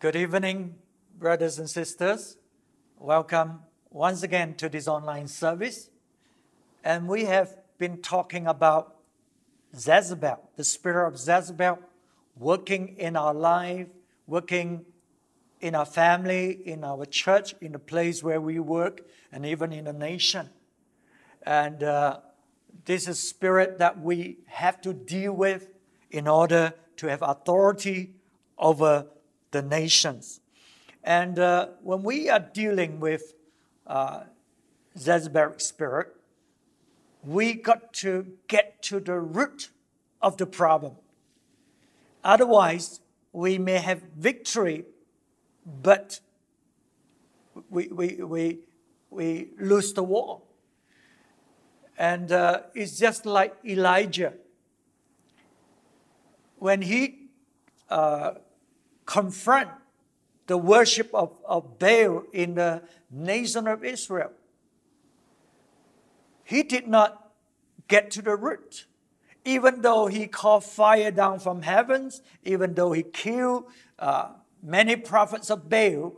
Good evening, brothers and sisters. Welcome once again to this online service. And we have been talking about Jezebel, the spirit of Jezebel, working in our life, working in our family, in our church, in the place where we work, and even in the nation. And this is a spirit that we have to deal with in order to have authority over the nations. And when we are dealing with Jezebelic spirit, we got to get to the root of the problem. Otherwise, we may have victory, but we lose the war. And it's just like Elijah. When he confront the worship of Baal in the nation of Israel, he did not get to the root. Even though he called fire down from heavens, even though he killed many prophets of Baal,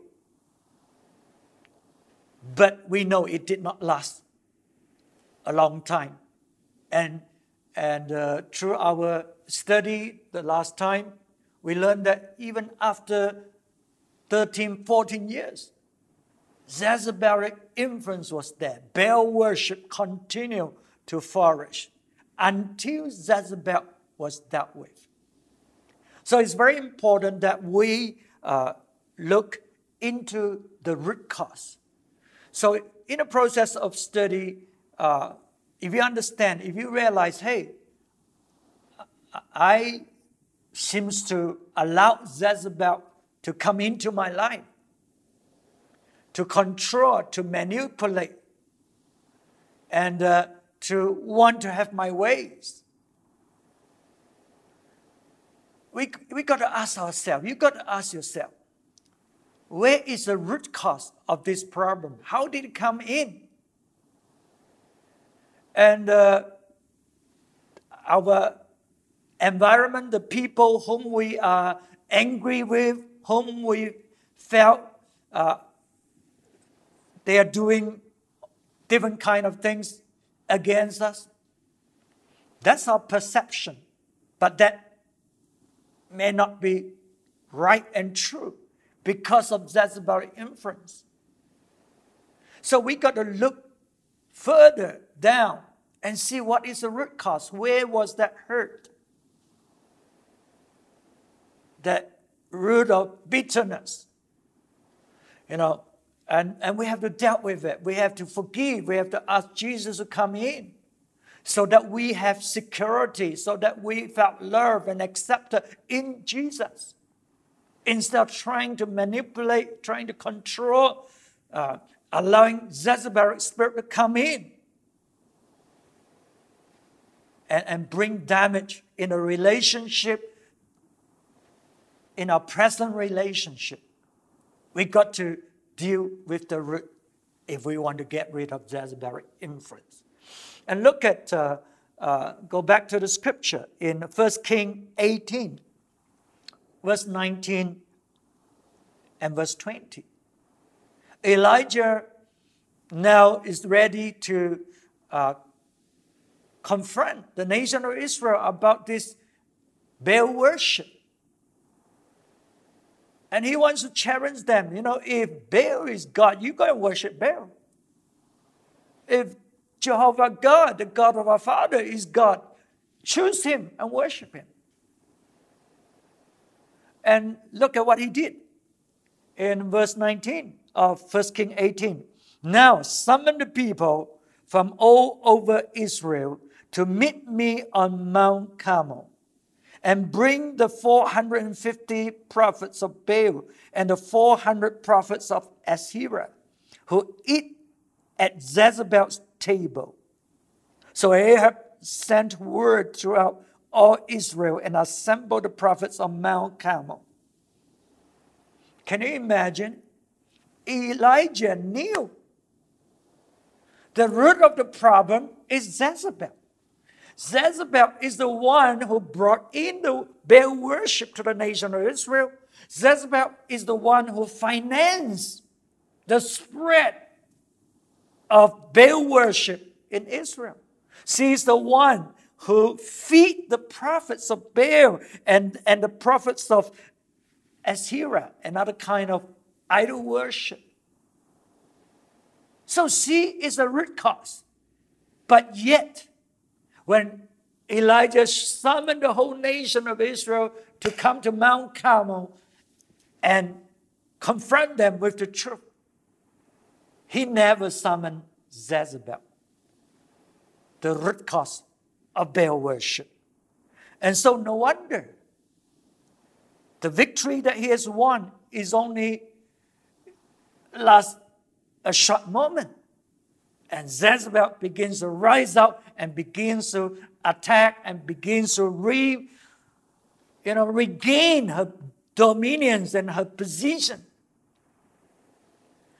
but we know it did not last a long time. And through our study the last time, we learned that even after 13, 14 years, Jezebelic influence was there. Baal worship continued to flourish until Jezebel was dealt with. So it's very important that we look into the root cause. So in the process of study, if you understand, if you realize, hey, I seems to allow Jezebel to come into my life, to control, to manipulate, and to want to have my ways. We got to ask ourselves, you got to ask yourself, where is the root cause of this problem? How did it come in? And our environment, the people whom we are angry with, whom we felt they are doing different kind of things against us. That's our perception, but that may not be right and true because of Jezebelic influence. So we got to look further down and see what is the root cause. Where was that hurt? That root of bitterness, you know, and we have to deal with it. We have to forgive. We have to ask Jesus to come in so that we have security, so that we felt loved and accepted in Jesus, instead of trying to manipulate, trying to control, allowing Jezebelic spirit to come in and bring damage in a relationship. In our present relationship, we got to deal with the root if we want to get rid of Jezebelic influence. And look at, go back to the scripture in 1 Kings 18, verse 19 and verse 20. Elijah now is ready to confront the nation of Israel about this Baal worship. And he wants to challenge them. You know, if Baal is God, you're going to worship Baal. If Jehovah God, the God of our father, is God, choose him and worship him. And look at what he did in verse 19 of 1 Kings 18. Now summon the people from all over Israel to meet me on Mount Carmel, and bring the 450 prophets of Baal and the 400 prophets of Asherah, who eat at Jezebel's table. So Ahab sent word throughout all Israel and assembled the prophets on Mount Carmel. Can you imagine? Elijah knew the root of the problem is Jezebel. Jezebel is the one who brought in the Baal worship to the nation of Israel. Jezebel is the one who financed the spread of Baal worship in Israel. She is the one who feed the prophets of Baal and the prophets of Asherah, another kind of idol worship. So she is the root cause. But yet, when Elijah summoned the whole nation of Israel to come to Mount Carmel and confront them with the truth, he never summoned Jezebel, the root cause of Baal worship. And so no wonder the victory that he has won is only last a short moment. And Jezebel begins to rise up and begins to attack and begins to regain her dominions and her position.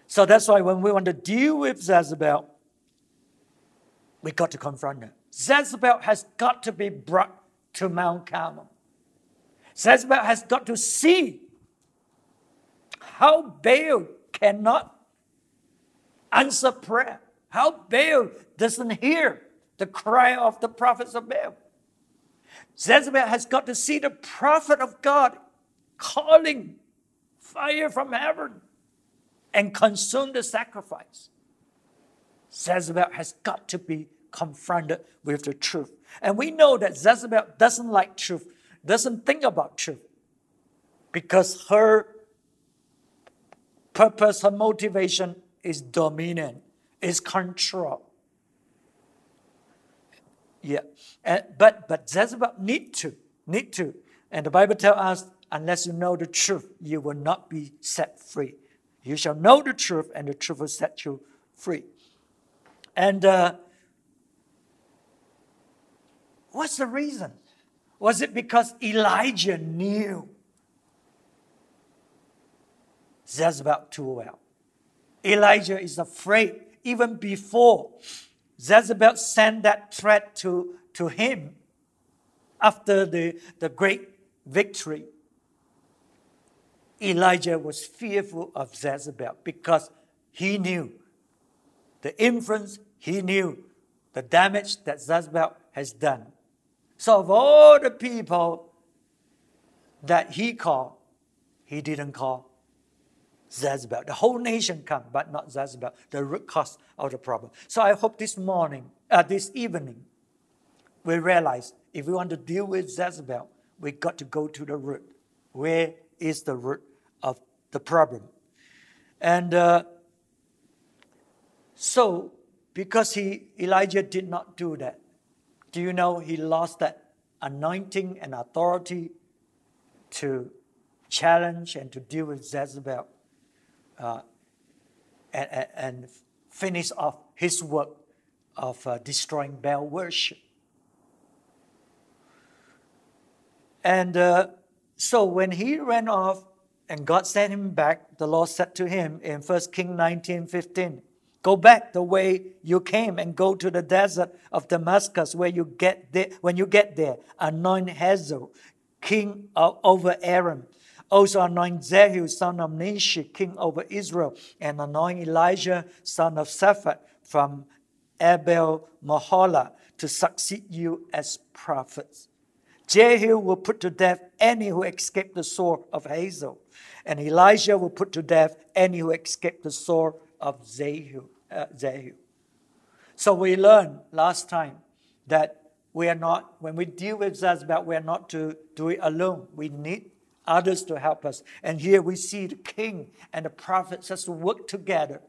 So that's why when we want to deal with Jezebel, we got to confront her. Jezebel has got to be brought to Mount Carmel. Jezebel has got to see how Baal cannot answer prayer, how Baal doesn't hear the cry of the prophets of Baal. Jezebel has got to see the prophet of God calling fire from heaven and consume the sacrifice. Jezebel has got to be confronted with the truth. And we know that Jezebel doesn't like truth, doesn't think about truth, because her purpose, her motivation is dominant, is control. Yeah, but Jezebel need to. And the Bible tells us, unless you know the truth, you will not be set free. You shall know the truth, and the truth will set you free. And what's the reason? Was it because Elijah knew Jezebel too well? Elijah is afraid. Even before Jezebel sent that threat to him after the great victory, Elijah was fearful of Jezebel because he knew the influence, he knew the damage that Jezebel has done. So of all the people that he called, he didn't call Jezebel. The whole nation come, but not Jezebel, the root cause of the problem. So I hope this evening, we realize if we want to deal with Jezebel, we got to go to the root. Where is the root of the problem? And so, because Elijah did not do that, do you know he lost that anointing and authority to challenge and to deal with Jezebel? And finish off his work of destroying Baal worship. And so when he ran off and God sent him back, the Lord said to him in 1 Kings 19:15, "Go back the way you came and go to the desert of Damascus. When you get there, anoint Hazael, king over Aram. Also anoint Jehu, son of Nimshi, king over Israel, and anoint Elijah, son of Shaphat, from Abel-Meholah, to succeed you as prophets. Jehu will put to death any who escape the sword of Hazael, and Elijah will put to death any who escape the sword of Jehu." So we learned last time that when we deal with Jezebel, we are not to do it alone. We need others to help us. And here we see the king and the prophets has to work together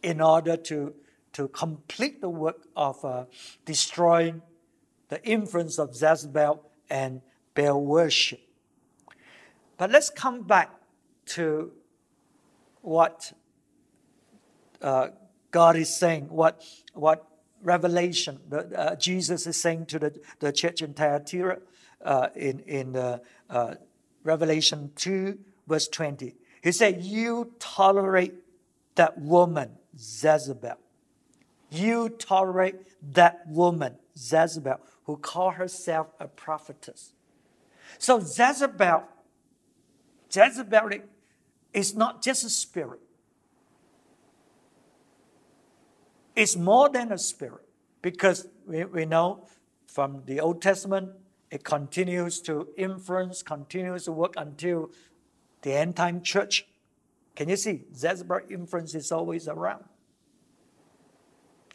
in order to complete the work of destroying the influence of Jezebel and Baal worship. But let's come back to what God is saying, what Revelation Jesus is saying to the church in Thyatira in Revelation 2, verse 20. He said, "You tolerate that woman, Jezebel. You tolerate that woman, Jezebel, who called herself a prophetess." So Jezebel Jezebelic is not just a spirit. It's more than a spirit, because we know from the Old Testament, it continues to influence, continues to work until the end-time church. Can you see? Jezebelic influence is always around.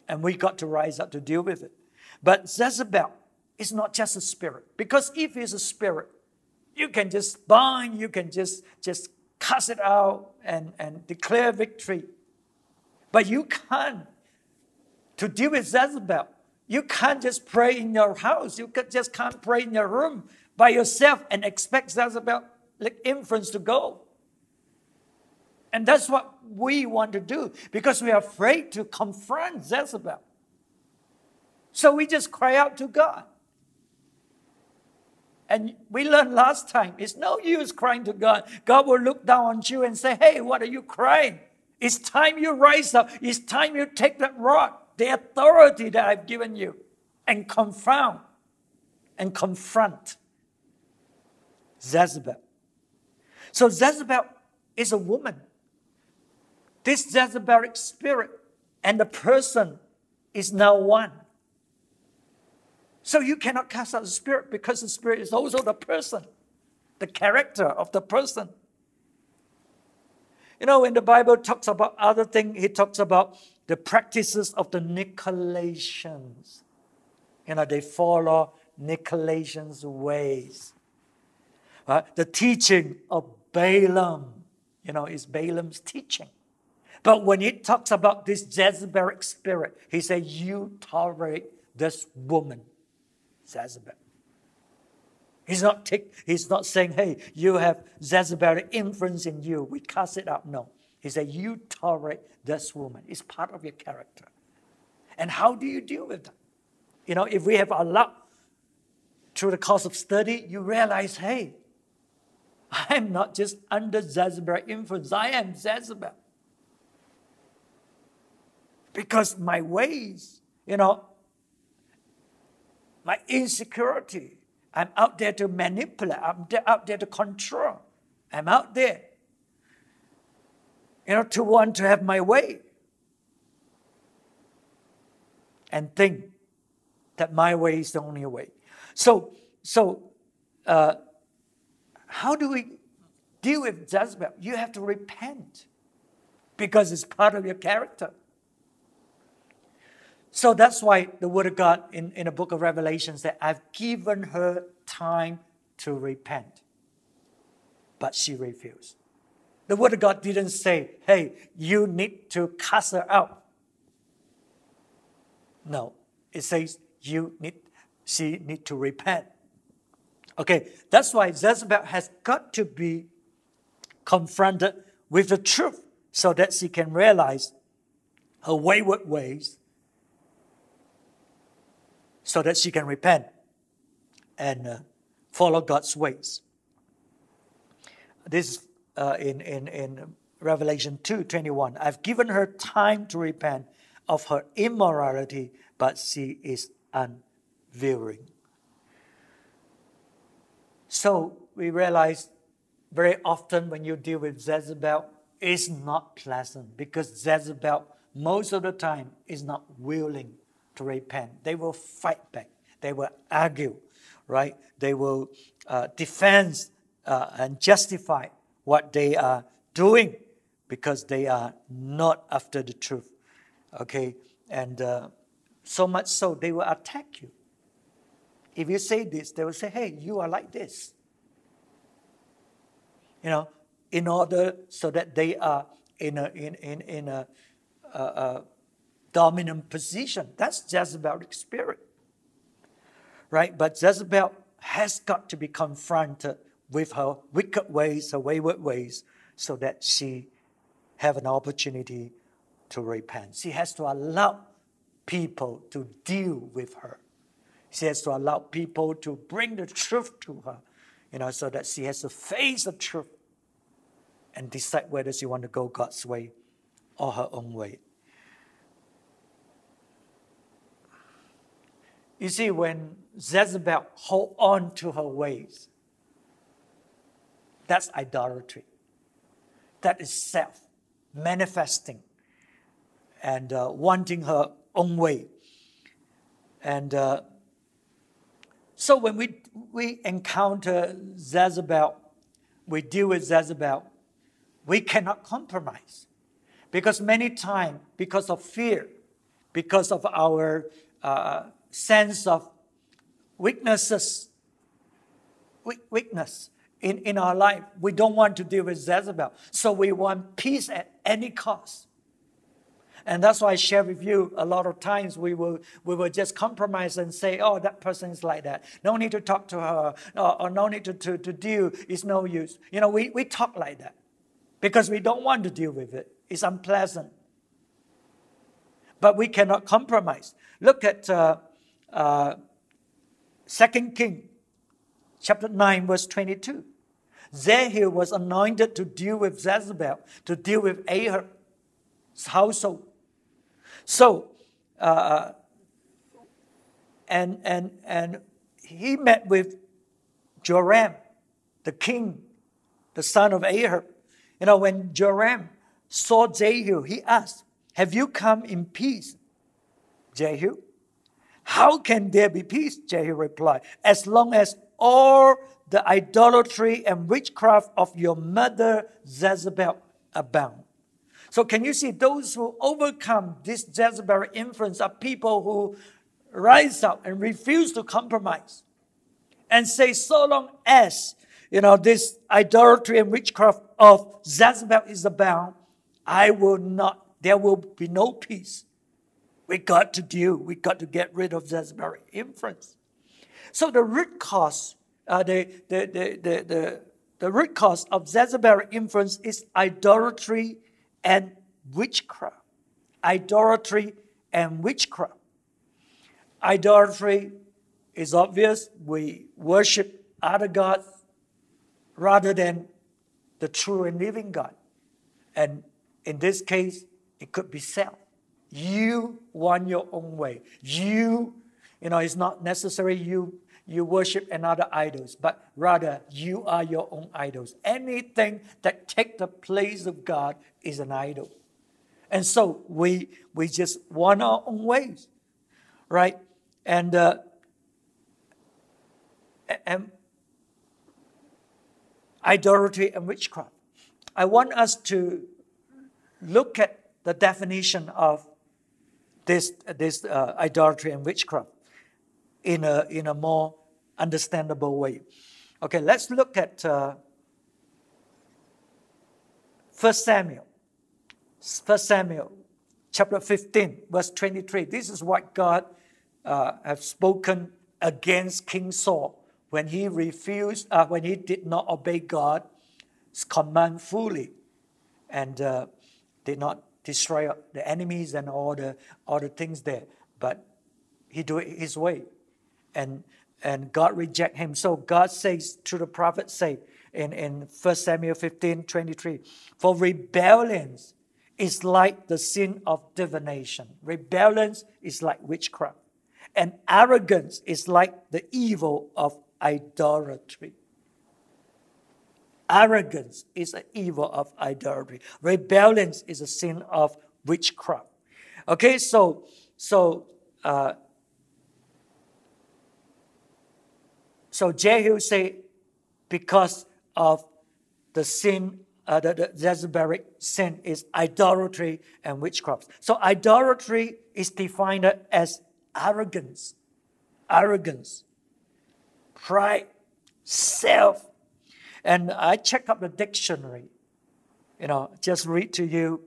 And we got to rise up to deal with it. But Jezebel is not just a spirit. Because if it's a spirit, you can just bind, you can just cast it out and declare victory. But you can't. To deal with Jezebel, you can't just pray in your house. You just can't pray in your room by yourself and expect Jezebel influence to go. And that's what we want to do, because we are afraid to confront Jezebel. So we just cry out to God. And we learned last time, it's no use crying to God. God will look down on you and say, hey, what are you crying? It's time you rise up. It's time you take that rod, the authority that I've given you, and confront Jezebel. So Jezebel is a woman. This Jezebelic spirit and the person is now one. So you cannot cast out the spirit, because the spirit is also the person, the character of the person. You know, when the Bible talks about other things, it talks about the practices of the Nicolaitans. You know, they follow Nicolaitans' ways. The teaching of Balaam, you know, is Balaam's teaching. But when it talks about this Jezebelic spirit, he says, you tolerate this woman, Jezebel. He's not saying, hey, you have Jezebelic influence in you, we cast it out. No. He said, you tolerate this woman. It's part of your character. And how do you deal with that? You know, if we have allowed, through the course of study, you realize, hey, I am not just under Jezebelic influence. I am Jezebel. Because my ways, you know, my insecurity, I'm out there to manipulate. I'm out there to control. I'm out there, you know, to want to have my way and think that my way is the only way. So how do we deal with Jezebel? You have to repent, because it's part of your character. So that's why the Word of God in the book of Revelation said, I've given her time to repent. But she refused. The Word of God didn't say, hey, you need to cast her out. No, it says she needs to repent. Okay, that's why Jezebel has got to be confronted with the truth, so that she can realize her wayward ways, so that she can repent and follow God's ways. This is in Revelation 2:21. I've given her time to repent of her immorality, but she is unwavering. So we realize very often when you deal with Jezebel, it's not pleasant, because Jezebel most of the time is not willing to repent. They will fight back. They will argue, right? They will defend and justify what they are doing, because they are not after the truth, okay? And so much so, they will attack you. If you say this, they will say, hey, you are like this. You know, in order so that they are in a dominant position. That's Jezebel's spirit, right? But Jezebel has got to be confronted with her wicked ways, her wayward ways, so that she have an opportunity to repent. She has to allow people to deal with her. She has to allow people to bring the truth to her, you know, so that she has to face the truth and decide whether she wants to go God's way or her own way. You see, when Jezebel holds on to her ways, That's idolatry. That is self manifesting and wanting her own way. And so when we encounter Jezebel, we deal with Jezebel, we cannot compromise. Because many times, because of fear, because of our sense of weaknesses, weakness in our life, we don't want to deal with Jezebel. So we want peace at any cost. And that's why I share with you a lot of times we will just compromise and say, oh, that person is like that. No need to talk to her or no need to deal. It's no use. You know, we talk like that because we don't want to deal with it. It's unpleasant. But we cannot compromise. Look at 2 Kings chapter 9, verse 22. Jehu was anointed to deal with Jezebel, to deal with Ahab's household. So, and he met with Joram, the king, the son of Ahab. You know, when Joram saw Jehu, he asked, "Have you come in peace, Jehu?" "How can there be peace?" Jehu replied, "as long as all the idolatry and witchcraft of your mother Jezebel abound." So can you see those who overcome this Jezebel influence are people who rise up and refuse to compromise and say, so long as, you know, this idolatry and witchcraft of Jezebel is abound, there will be no peace. We got to get rid of Jezebel influence. So the root cause, the root cause of Jezebel influence is idolatry and witchcraft. Idolatry and witchcraft. Idolatry is obvious. We worship other gods rather than the true and living God. And in this case, it could be self. You want your own way. You know, it's not necessary you worship another idols, but rather you are your own idols. Anything that takes the place of God is an idol. And so we just want our own ways, right? And idolatry and witchcraft. I want us to look at the definition of this idolatry and witchcraft in a more understandable way. Okay, let's look at 1 Samuel chapter 15, verse 23. This is what God has spoken against King Saul when he refused, when he did not obey God's command fully and did not destroy the enemies and all the things there, but he do it his way. And God reject him. So God says to the prophet, say in 1 Samuel 15, 23, "For rebellion is like the sin of divination." Rebellion is like witchcraft. And arrogance is like the evil of idolatry. Arrogance is an evil of idolatry. Rebellion is a sin of witchcraft. Okay, so Jehu said, because of the sin, the Jezebelic sin is idolatry and witchcraft. So idolatry is defined as arrogance, pride, self. And I checked up the dictionary, you know, just read to you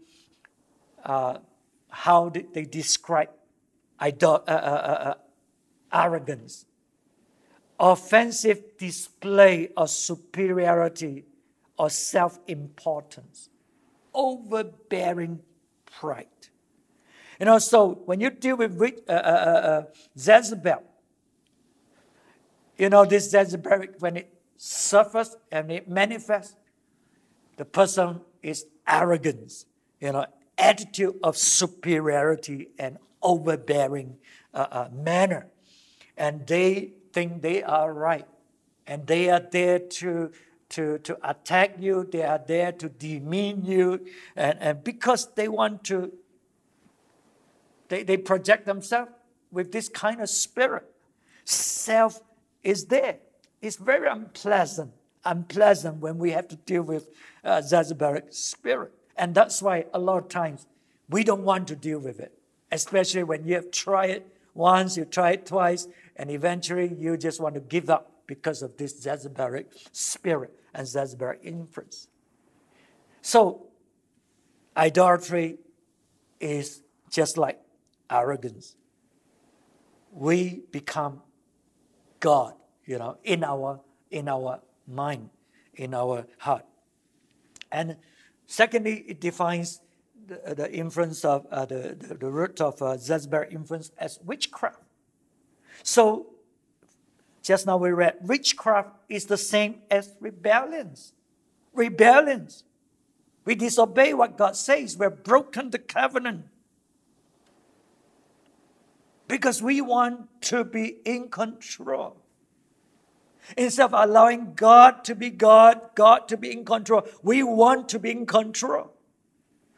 how they describe arrogance. Offensive display of superiority or self-importance, overbearing pride. You know, so when you deal with Jezebel, you know, this Jezebel, when it surfaces and it manifests, the person is arrogance, you know, attitude of superiority and overbearing manner. And they think they are right, and they are there to to attack you. They are there to demean you. And because they want to, they project themselves with this kind of spirit. Self is there. It's very unpleasant when we have to deal with Jezebelic spirit. And that's why a lot of times we don't want to deal with it, especially when you have tried it once, you try it twice, and eventually you just want to give up because of this Jezebelic spirit and Jezebelic influence. So idolatry is just like arrogance. We become God, in our mind, in our heart. And secondly, it defines the influence of the root of Jezebelic influence as witchcraft. So, just now we read, witchcraft is the same as rebellions. Rebellions. We disobey what God says. We've broken the covenant. Because we want to be in control. Instead of allowing God to be God, God to be in control, we want to be in control.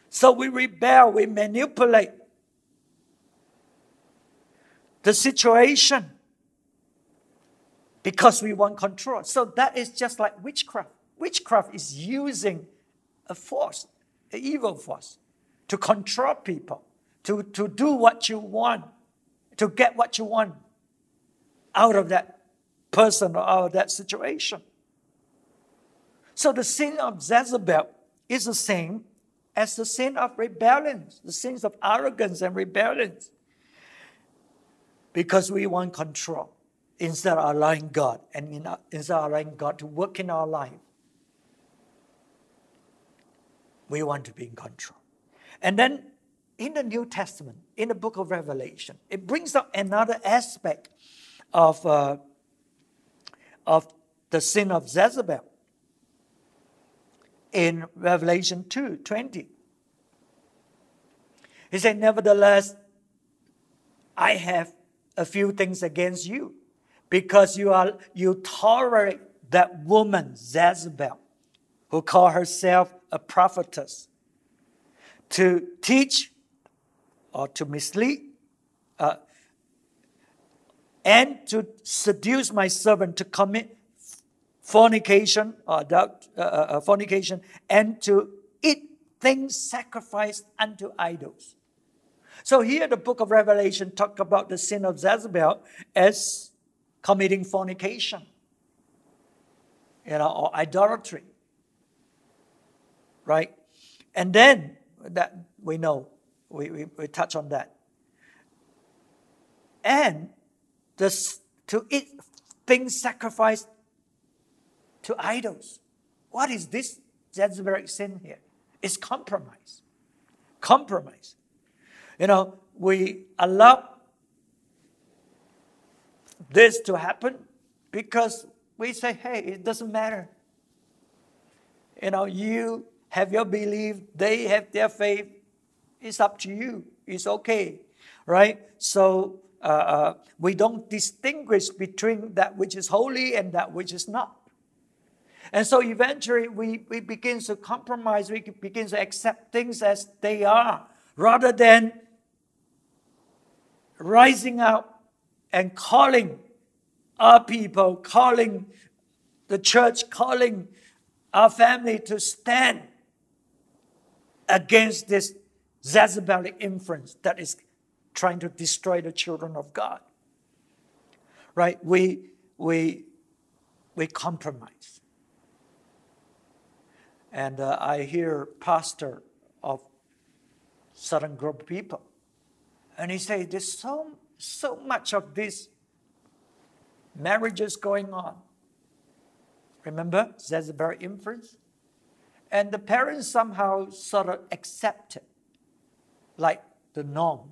So we rebel, we manipulate the situation because we want control. So that is just like witchcraft. Witchcraft is using a force, an evil force, to control people, to do what you want, to get what you want out of that person or out of that situation. So the sin of Jezebel is the same as the sin of rebellion, the sins of arrogance and rebellion. Because we want control instead of allowing God, and instead of allowing God to work in our life, we want to be in control. And then in the New Testament, in the book of Revelation, it brings up another aspect of the sin of Jezebel. In Revelation 2:20, he said, "Nevertheless, I have a few things against you, because you tolerate that woman Jezebel, who called herself a prophetess, to teach or to mislead, and to seduce my servant to commit fornication or fornication, and to eat things sacrificed unto idols." So here the book of Revelation talks about the sin of Jezebel as committing fornication, or idolatry, right? And then that we know, we touch on that, and to eat things sacrificed to idols. What is this Jezebelic sin here? It's compromise. Compromise. We allow this to happen because we say, hey, it doesn't matter. You have your belief, they have their faith. It's up to you. It's okay, right? So we don't distinguish between that which is holy and that which is not. And so eventually we begin to compromise, we begin to accept things as they are, rather than rising up and calling our people, calling the church, calling our family to stand against this Jezebelic influence that is trying to destroy the children of God. Right? We compromise. And I hear pastor of certain group of people, and he says, there's so much of these marriages going on. Remember, Jezebelic influence? And the parents somehow sort of accept it, like the norm.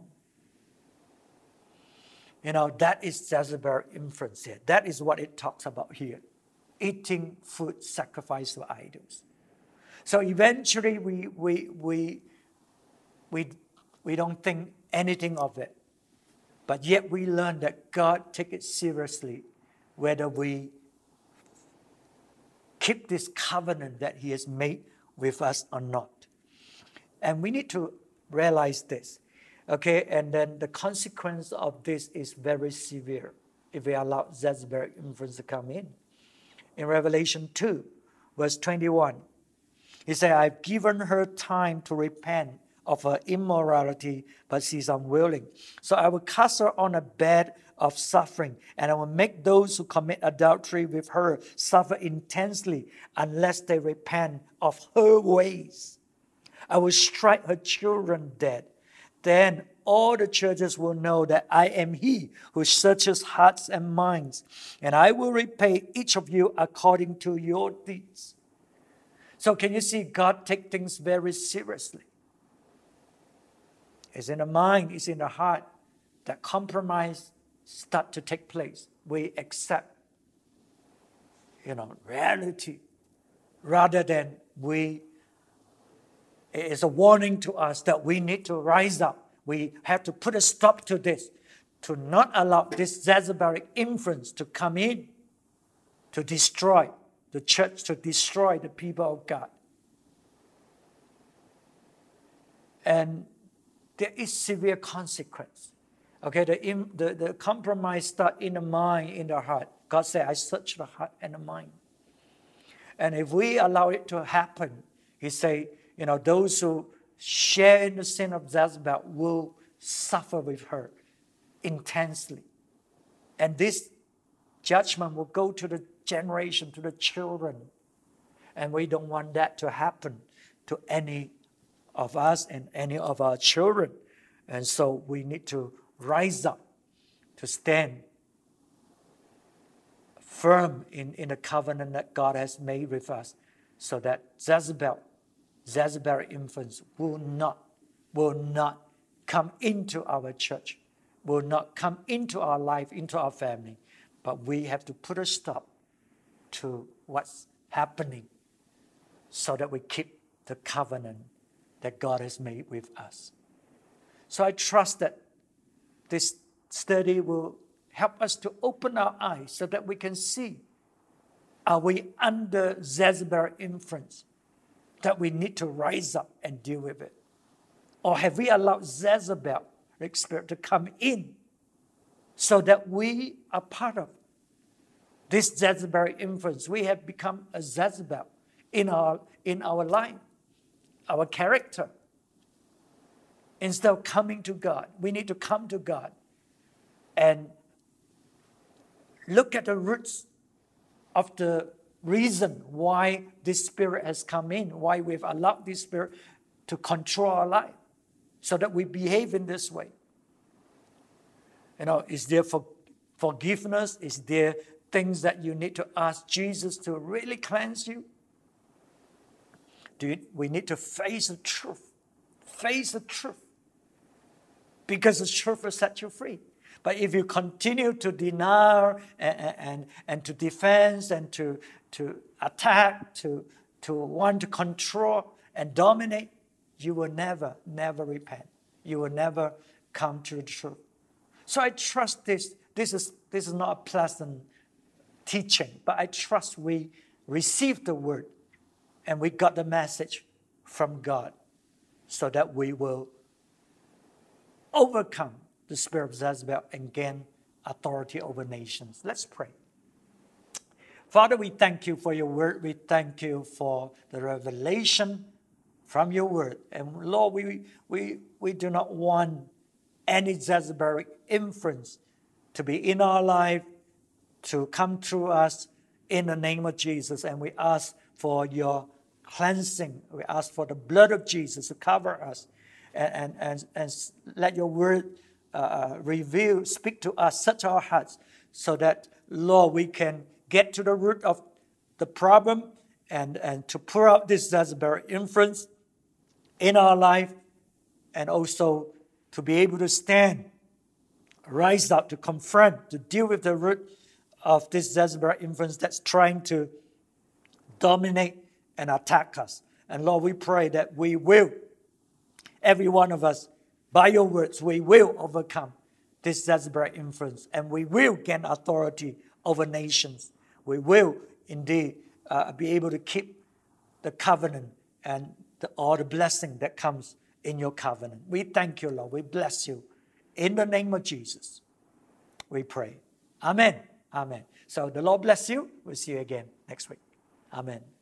That is Jezebelic influence here. That is what it talks about here. Eating food sacrificed to idols. So eventually we don't think anything of it. But yet we learn that God takes it seriously, whether we keep this covenant that he has made with us or not. And we need to realize this. Okay, and then the consequence of this is very severe if we allow Jezebel influence to come in. In Revelation 2, verse 21, he said, I've given her time to repent of her immorality, but she's unwilling. So I will cast her on a bed of suffering, and I will make those who commit adultery with her suffer intensely unless they repent of her ways. I will strike her children dead. Then all the churches will know that I am he who searches hearts and minds, and I will repay each of you according to your deeds. So can you see God take things very seriously? It's in the mind, it's in the heart that compromise starts to take place. We accept, reality rather than we. It's a warning to us that we need to rise up. We have to put a stop to this, to not allow this Jezebelic influence to come in, to destroy the church, to destroy the people of God. And there is severe consequence. Okay, the compromise starts in the mind, in the heart. God said, I search the heart and the mind. And if we allow it to happen, he said, those who share in the sin of Jezebel will suffer with her intensely. And this judgment will go to the generation, to the children. And we don't want that to happen to any of us and any of our children. And so we need to rise up to stand firm in the covenant that God has made with us so that Jezebel influence will not come into our church, will not come into our life, into our family. But we have to put a stop to what's happening so that we keep the covenant that God has made with us. So I trust that this study will help us to open our eyes so that we can see, are we under Jezebel influence? That we need to rise up and deal with it? Or have we allowed Jezebel, the spirit, to come in so that we are part of this Jezebel influence? We have become a Jezebel in our life, our character. Instead of coming to God, we need to come to God and look at the roots of the reason why this spirit has come in, why we've allowed this spirit to control our life, so that we behave in this way. Is there forgiveness? Is there things that you need to ask Jesus to really cleanse you? We need to face the truth. Face the truth. Because the truth will set you free. But if you continue to deny and to defend and to attack, to want to control and dominate, you will never repent. You will never come to the truth. So I trust this. This is not a pleasant teaching, but I trust we received the word and we got the message from God so that we will overcome the spirit of Jezebel and gain authority over nations. Let's pray. Father, we thank you for your word. We thank you for the revelation from your word. And Lord, we do not want any Jezebelic influence to be in our life, to come through us in the name of Jesus. And we ask for your cleansing. We ask for the blood of Jesus to cover us and let your word reveal, speak to us, search our hearts so that, Lord, we can get to the root of the problem and to pour out this Jezebel influence in our life and also to be able to stand, rise up, to confront, to deal with the root of this Jezebel influence that's trying to dominate and attack us. And Lord, we pray that we will, every one of us, by your words, we will overcome this Jezebel influence and we will gain authority over nations. We will indeed be able to keep the covenant and all the blessing that comes in your covenant. We thank you, Lord. We bless you. In the name of Jesus, we pray. Amen. Amen. So the Lord bless you. We'll see you again next week. Amen.